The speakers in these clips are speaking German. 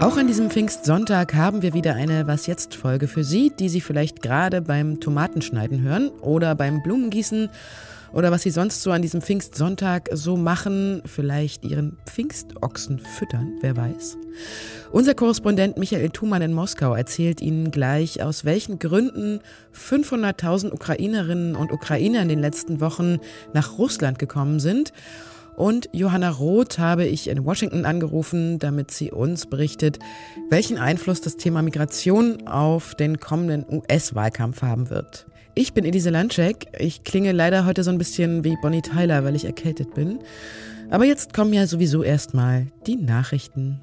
Auch an diesem Pfingstsonntag haben wir wieder eine Was-Jetzt-Folge für Sie, die Sie vielleicht gerade beim Tomatenschneiden hören oder beim Blumengießen oder was Sie sonst so an diesem Pfingstsonntag so machen, vielleicht Ihren Pfingstochsen füttern, wer weiß. Unser Korrespondent Michael Thumann in Moskau erzählt Ihnen gleich, aus welchen Gründen 500.000 Ukrainerinnen und Ukrainer in den letzten Wochen nach Russland gekommen sind. Und Johanna Roth habe ich in Washington angerufen, damit sie uns berichtet, welchen Einfluss das Thema Migration auf den kommenden US-Wahlkampf haben wird. Ich bin Elise Landschek. Ich klinge leider heute so ein bisschen wie Bonnie Tyler, weil ich erkältet bin. Aber jetzt kommen ja sowieso erstmal die Nachrichten.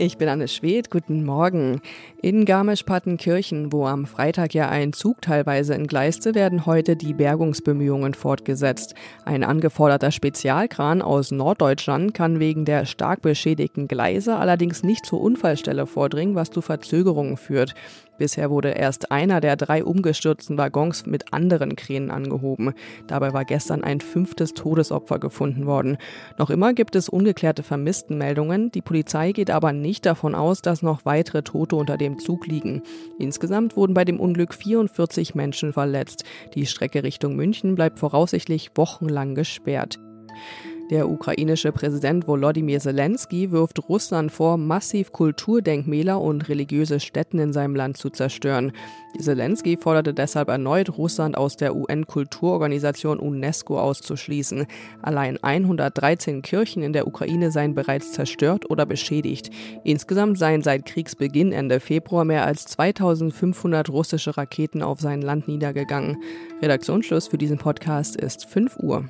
Ich bin Anne Schwedt, guten Morgen. In Garmisch-Partenkirchen, wo am Freitag ja ein Zug teilweise entgleiste, werden heute die Bergungsbemühungen fortgesetzt. Ein angeforderter Spezialkran aus Norddeutschland kann wegen der stark beschädigten Gleise allerdings nicht zur Unfallstelle vordringen, was zu Verzögerungen führt. Bisher wurde erst einer der 3 umgestürzten Waggons mit anderen Kränen angehoben. Dabei war gestern ein 5. Todesopfer gefunden worden. Noch immer gibt es ungeklärte Vermisstenmeldungen. Die Polizei geht aber nicht davon aus, dass noch weitere Tote unter dem Zug liegen. Insgesamt wurden bei dem Unglück 44 Menschen verletzt. Die Strecke Richtung München bleibt voraussichtlich wochenlang gesperrt. Der ukrainische Präsident Volodymyr Zelensky wirft Russland vor, massiv Kulturdenkmäler und religiöse Stätten in seinem Land zu zerstören. Zelensky forderte deshalb erneut, Russland aus der UN-Kulturorganisation UNESCO auszuschließen. Allein 113 Kirchen in der Ukraine seien bereits zerstört oder beschädigt. Insgesamt seien seit Kriegsbeginn Ende Februar mehr als 2500 russische Raketen auf sein Land niedergegangen. Redaktionsschluss für diesen Podcast ist 5 Uhr.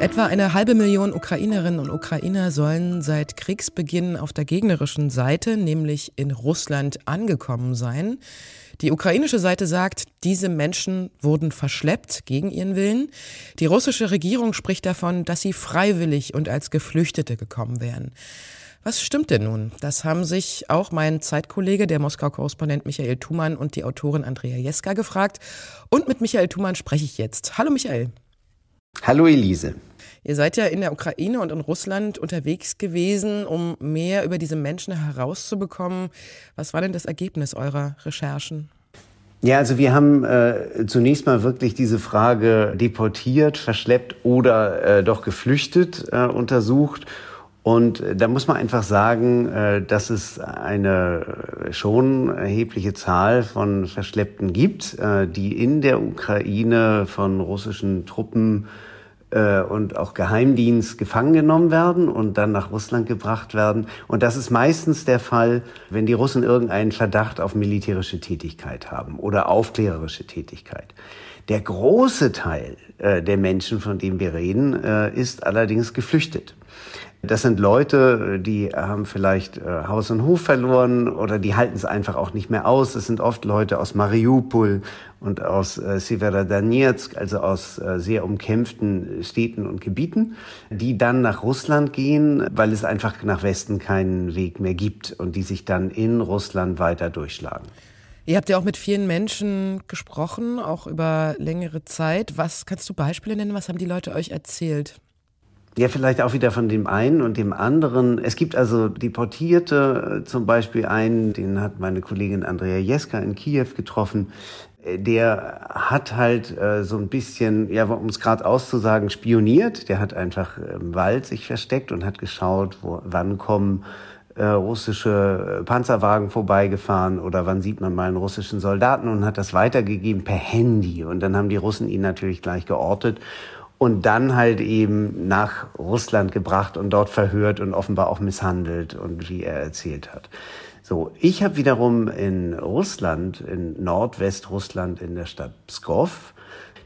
Etwa 500.000 Ukrainerinnen und Ukrainer sollen seit Kriegsbeginn auf der gegnerischen Seite, nämlich in Russland, angekommen sein. Die ukrainische Seite sagt, diese Menschen wurden verschleppt gegen ihren Willen. Die russische Regierung spricht davon, dass sie freiwillig und als Geflüchtete gekommen wären. Was stimmt denn nun? Das haben sich auch mein Zeitkollege, der Moskau-Korrespondent Michael Thumann und die Autorin Andrea Jeska gefragt. Und mit Michael Thumann spreche ich jetzt. Hallo Michael. Hallo Elise. Ihr seid ja in der Ukraine und in Russland unterwegs gewesen, um mehr über diese Menschen herauszubekommen. Was war denn das Ergebnis eurer Recherchen? Ja, also wir haben zunächst mal wirklich diese Frage deportiert, verschleppt oder doch geflüchtet untersucht. Und da muss man einfach sagen, dass es eine schon erhebliche Zahl von Verschleppten gibt, die in der Ukraine von russischen Truppen und auch Geheimdienst gefangen genommen werden und dann nach Russland gebracht werden. Und das ist meistens der Fall, wenn die Russen irgendeinen Verdacht auf militärische Tätigkeit haben oder aufklärerische Tätigkeit. Der große Teil der Menschen, von dem wir reden, ist allerdings geflüchtet. Das sind Leute, die haben vielleicht Haus und Hof verloren oder die halten es einfach auch nicht mehr aus. Es sind oft Leute aus Mariupol und aus Severodanetsk, also aus sehr umkämpften Städten und Gebieten, die dann nach Russland gehen, weil es einfach nach Westen keinen Weg mehr gibt und die sich dann in Russland weiter durchschlagen. Ihr habt ja auch mit vielen Menschen gesprochen, auch über längere Zeit. Was kannst du Beispiele nennen? Was haben die Leute euch erzählt? Ja, vielleicht auch wieder von dem einen und dem anderen. Es gibt also Deportierte, zum Beispiel einen, den hat meine Kollegin Andrea Jeska in Kiew getroffen. Der hat halt so ein bisschen, ja, um es gerade auszusagen, spioniert. Der hat einfach im Wald sich versteckt und hat geschaut, wann kommen russische Panzerwagen vorbeigefahren oder wann sieht man mal einen russischen Soldaten und hat das weitergegeben per Handy. Und dann haben die Russen ihn natürlich gleich geortet. Und dann halt eben nach Russland gebracht und dort verhört und offenbar auch misshandelt und wie er erzählt hat. So, ich habe wiederum in Russland, in Nordwestrussland, in der Stadt Pskow,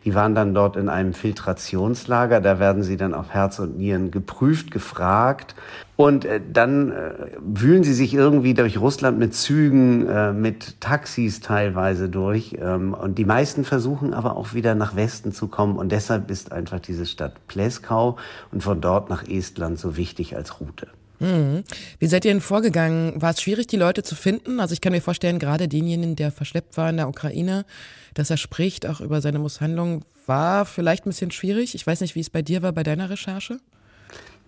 die waren dann dort in einem Filtrationslager, da werden sie dann auf Herz und Nieren geprüft, gefragt und dann wühlen sie sich irgendwie durch Russland mit Zügen, mit Taxis teilweise durch und die meisten versuchen aber auch wieder nach Westen zu kommen und deshalb ist einfach diese Stadt Pleskau und von dort nach Estland so wichtig als Route. Mhm. Wie seid ihr denn vorgegangen? War es schwierig, die Leute zu finden? Also ich kann mir vorstellen, gerade denjenigen, der verschleppt war in der Ukraine, dass er spricht, auch über seine Misshandlung, war vielleicht ein bisschen schwierig. Ich weiß nicht, wie es bei dir war, bei deiner Recherche?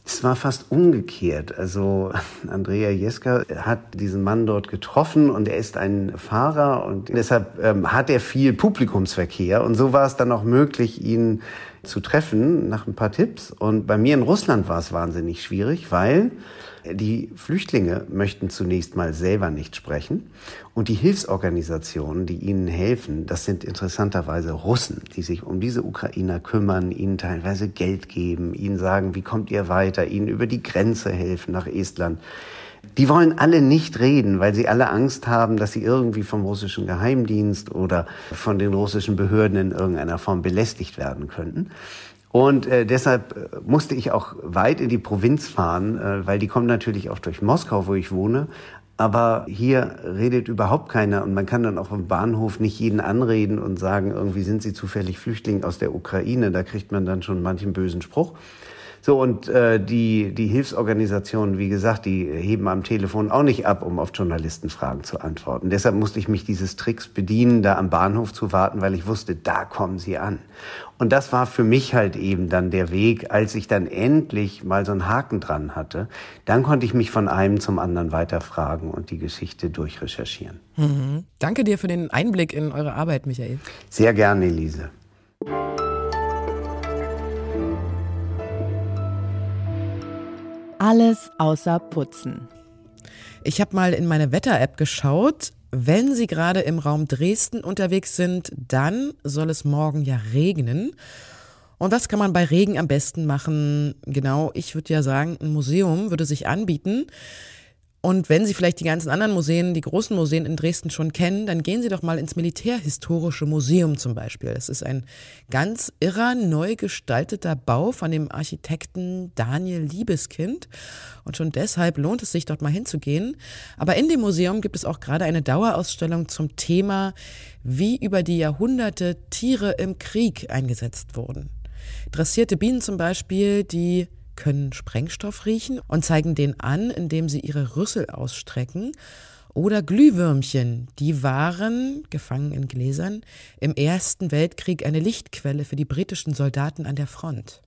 Es war fast umgekehrt. Also Andrea Jeska hat diesen Mann dort getroffen und er ist ein Fahrer und deshalb hat er viel Publikumsverkehr und so war es dann auch möglich, ihn zu treffen nach ein paar Tipps. Und bei mir in Russland war es wahnsinnig schwierig, weil die Flüchtlinge möchten zunächst mal selber nicht sprechen. Und die Hilfsorganisationen, die ihnen helfen, das sind interessanterweise Russen, die sich um diese Ukrainer kümmern, ihnen teilweise Geld geben, ihnen sagen, wie kommt ihr weiter, ihnen über die Grenze helfen nach Estland. Die wollen alle nicht reden, weil sie alle Angst haben, dass sie irgendwie vom russischen Geheimdienst oder von den russischen Behörden in irgendeiner Form belästigt werden könnten. Und deshalb musste ich auch weit in die Provinz fahren, weil die kommen natürlich auch durch Moskau, wo ich wohne. Aber hier redet überhaupt keiner und man kann dann auch im Bahnhof nicht jeden anreden und sagen, irgendwie sind sie zufällig Flüchtling aus der Ukraine. Da kriegt man dann schon manchen bösen Spruch. So, und die Hilfsorganisationen, wie gesagt, die heben am Telefon auch nicht ab, um auf Journalistenfragen zu antworten. Deshalb musste ich mich dieses Tricks bedienen, da am Bahnhof zu warten, weil ich wusste, da kommen sie an. Und das war für mich halt eben dann der Weg, als ich dann endlich mal so einen Haken dran hatte. Dann konnte ich mich von einem zum anderen weiterfragen und die Geschichte durchrecherchieren. Mhm. Danke dir für den Einblick in eure Arbeit, Michael. Sehr gerne, Elise. Alles außer Putzen. Ich habe mal in meine Wetter-App geschaut. Wenn Sie gerade im Raum Dresden unterwegs sind, dann soll es morgen ja regnen. Und was kann man bei Regen am besten machen? Genau, ich würde ja sagen, ein Museum würde sich anbieten. Und wenn Sie vielleicht die ganzen anderen Museen, die großen Museen in Dresden schon kennen, dann gehen Sie doch mal ins Militärhistorische Museum zum Beispiel. Das ist ein ganz irrer, neu gestalteter Bau von dem Architekten Daniel Liebeskind. Und schon deshalb lohnt es sich, dort mal hinzugehen. Aber in dem Museum gibt es auch gerade eine Dauerausstellung zum Thema, wie über die Jahrhunderte Tiere im Krieg eingesetzt wurden. Dressierte Bienen zum Beispiel, die können Sprengstoff riechen und zeigen den an, indem sie ihre Rüssel ausstrecken. Oder Glühwürmchen, die waren, gefangen in Gläsern, im Ersten Weltkrieg eine Lichtquelle für die britischen Soldaten an der Front.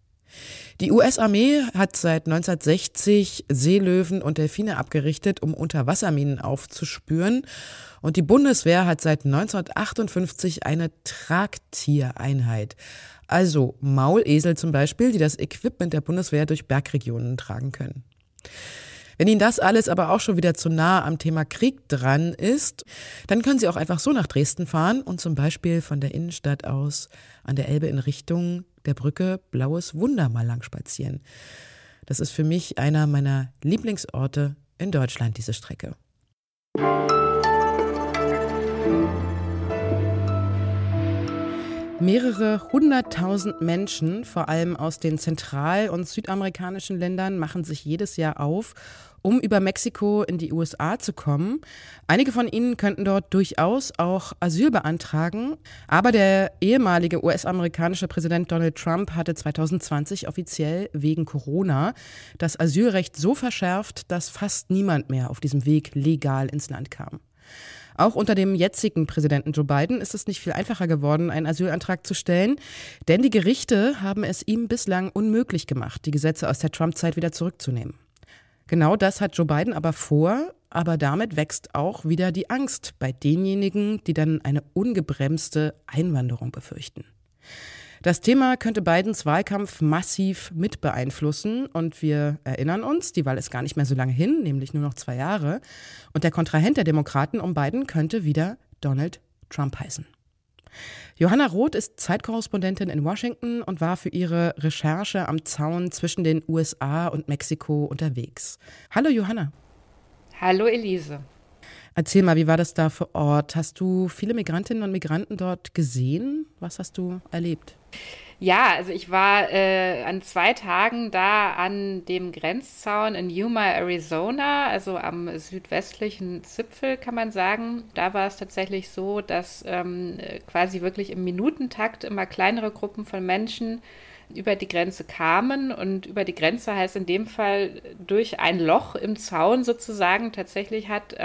Die US-Armee hat seit 1960 Seelöwen und Delfine abgerichtet, um Unterwasserminen aufzuspüren. Und die Bundeswehr hat seit 1958 eine Tragtiereinheit. Also Maulesel zum Beispiel, die das Equipment der Bundeswehr durch Bergregionen tragen können. Wenn Ihnen das alles aber auch schon wieder zu nah am Thema Krieg dran ist, dann können Sie auch einfach so nach Dresden fahren und zum Beispiel von der Innenstadt aus an der Elbe in Richtung der Brücke Blaues Wunder mal lang spazieren. Das ist für mich einer meiner Lieblingsorte in Deutschland, diese Strecke. Mehrere 100.000 Menschen, vor allem aus den zentral- und südamerikanischen Ländern, machen sich jedes Jahr auf, um über Mexiko in die USA zu kommen. Einige von ihnen könnten dort durchaus auch Asyl beantragen. Aber der ehemalige US-amerikanische Präsident Donald Trump hatte 2020 offiziell wegen Corona das Asylrecht so verschärft, dass fast niemand mehr auf diesem Weg legal ins Land kam. Auch unter dem jetzigen Präsidenten Joe Biden ist es nicht viel einfacher geworden, einen Asylantrag zu stellen, denn die Gerichte haben es ihm bislang unmöglich gemacht, die Gesetze aus der Trump-Zeit wieder zurückzunehmen. Genau das hat Joe Biden aber vor, aber damit wächst auch wieder die Angst bei denjenigen, die dann eine ungebremste Einwanderung befürchten. Das Thema könnte Bidens Wahlkampf massiv mit beeinflussen und wir erinnern uns, die Wahl ist gar nicht mehr so lange hin, nämlich nur noch 2 Jahre und der Kontrahent der Demokraten um Biden könnte wieder Donald Trump heißen. Johanna Roth ist Zeitkorrespondentin in Washington und war für ihre Recherche am Zaun zwischen den USA und Mexiko unterwegs. Hallo Johanna. Hallo Elise. Erzähl mal, wie war das da vor Ort? Hast du viele Migrantinnen und Migranten dort gesehen? Was hast du erlebt? Ja, also ich war an 2 Tagen da an dem Grenzzaun in Yuma, Arizona, also am südwestlichen Zipfel, kann man sagen. Da war es tatsächlich so, dass quasi wirklich im Minutentakt immer kleinere Gruppen von Menschen über die Grenze kamen. Und über die Grenze heißt in dem Fall durch ein Loch im Zaun sozusagen. Tatsächlich hat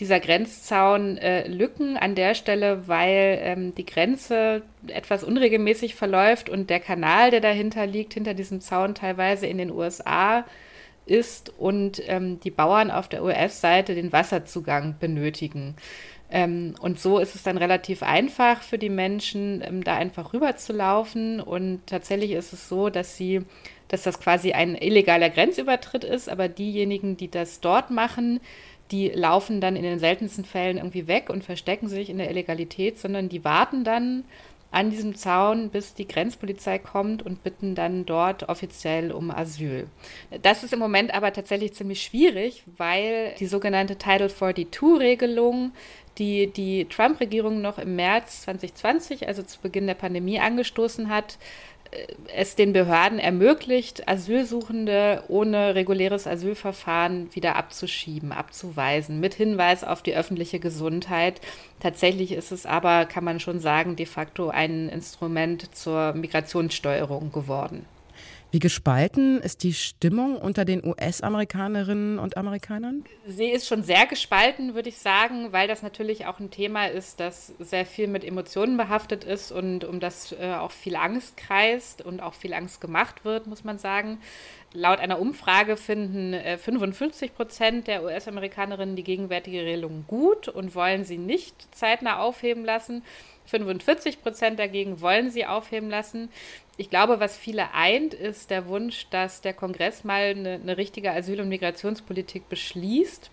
dieser Grenzzaun Lücken an der Stelle, weil die Grenze etwas unregelmäßig verläuft und der Kanal, der dahinter liegt, hinter diesem Zaun teilweise in den USA ist und die Bauern auf der US-Seite den Wasserzugang benötigen. Und so ist es dann relativ einfach für die Menschen, da einfach rüber zu laufen. Und tatsächlich ist es so, dass das quasi ein illegaler Grenzübertritt ist, aber diejenigen, die das dort machen, die laufen dann in den seltensten Fällen irgendwie weg und verstecken sich in der Illegalität, sondern die warten dann an diesem Zaun, bis die Grenzpolizei kommt und bitten dann dort offiziell um Asyl. Das ist im Moment aber tatsächlich ziemlich schwierig, weil die sogenannte Title 42-Regelung, die die Trump-Regierung noch im März 2020, also zu Beginn der Pandemie, angestoßen hat, es den Behörden ermöglicht, Asylsuchende ohne reguläres Asylverfahren wieder abzuschieben, abzuweisen, mit Hinweis auf die öffentliche Gesundheit. Tatsächlich ist es aber, kann man schon sagen, de facto ein Instrument zur Migrationssteuerung geworden. Wie gespalten ist die Stimmung unter den US-Amerikanerinnen und Amerikanern? Sie ist schon sehr gespalten, würde ich sagen, weil das natürlich auch ein Thema ist, das sehr viel mit Emotionen behaftet ist und um das auch viel Angst kreist und auch viel Angst gemacht wird, muss man sagen. Laut einer Umfrage finden 55% der US-Amerikanerinnen die gegenwärtige Regelung gut und wollen sie nicht zeitnah aufheben lassen. 45% dagegen wollen sie aufheben lassen. Ich glaube, was viele eint, ist der Wunsch, dass der Kongress mal eine richtige Asyl- und Migrationspolitik beschließt.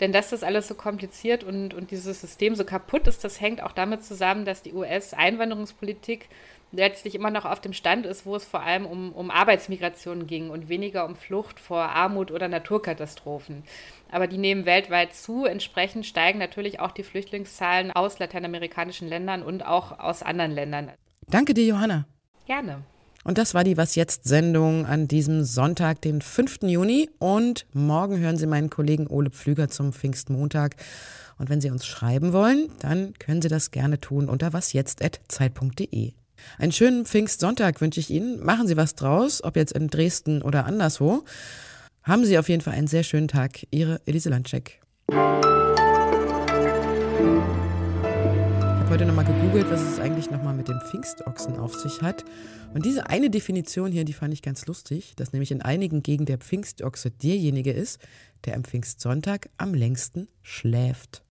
Denn dass das alles so kompliziert und dieses System so kaputt ist, das hängt auch damit zusammen, dass die US-Einwanderungspolitik letztlich immer noch auf dem Stand ist, wo es vor allem um Arbeitsmigration ging und weniger um Flucht vor Armut oder Naturkatastrophen. Aber die nehmen weltweit zu. Entsprechend steigen natürlich auch die Flüchtlingszahlen aus lateinamerikanischen Ländern und auch aus anderen Ländern. Danke dir, Johanna. Gerne. Und das war die Was-Jetzt-Sendung an diesem Sonntag, den 5. Juni. Und morgen hören Sie meinen Kollegen Ole Pflüger zum Pfingstmontag. Und wenn Sie uns schreiben wollen, dann können Sie das gerne tun unter wasjetzt@zeit.de. Einen schönen Pfingstsonntag wünsche ich Ihnen. Machen Sie was draus, ob jetzt in Dresden oder anderswo. Haben Sie auf jeden Fall einen sehr schönen Tag. Ihre Elise Landschek. Ich habe heute nochmal gegoogelt, was es eigentlich nochmal mit dem Pfingstochsen auf sich hat. Und diese eine Definition hier, die fand ich ganz lustig, dass nämlich in einigen Gegenden der Pfingstochse derjenige ist, der am Pfingstsonntag am längsten schläft.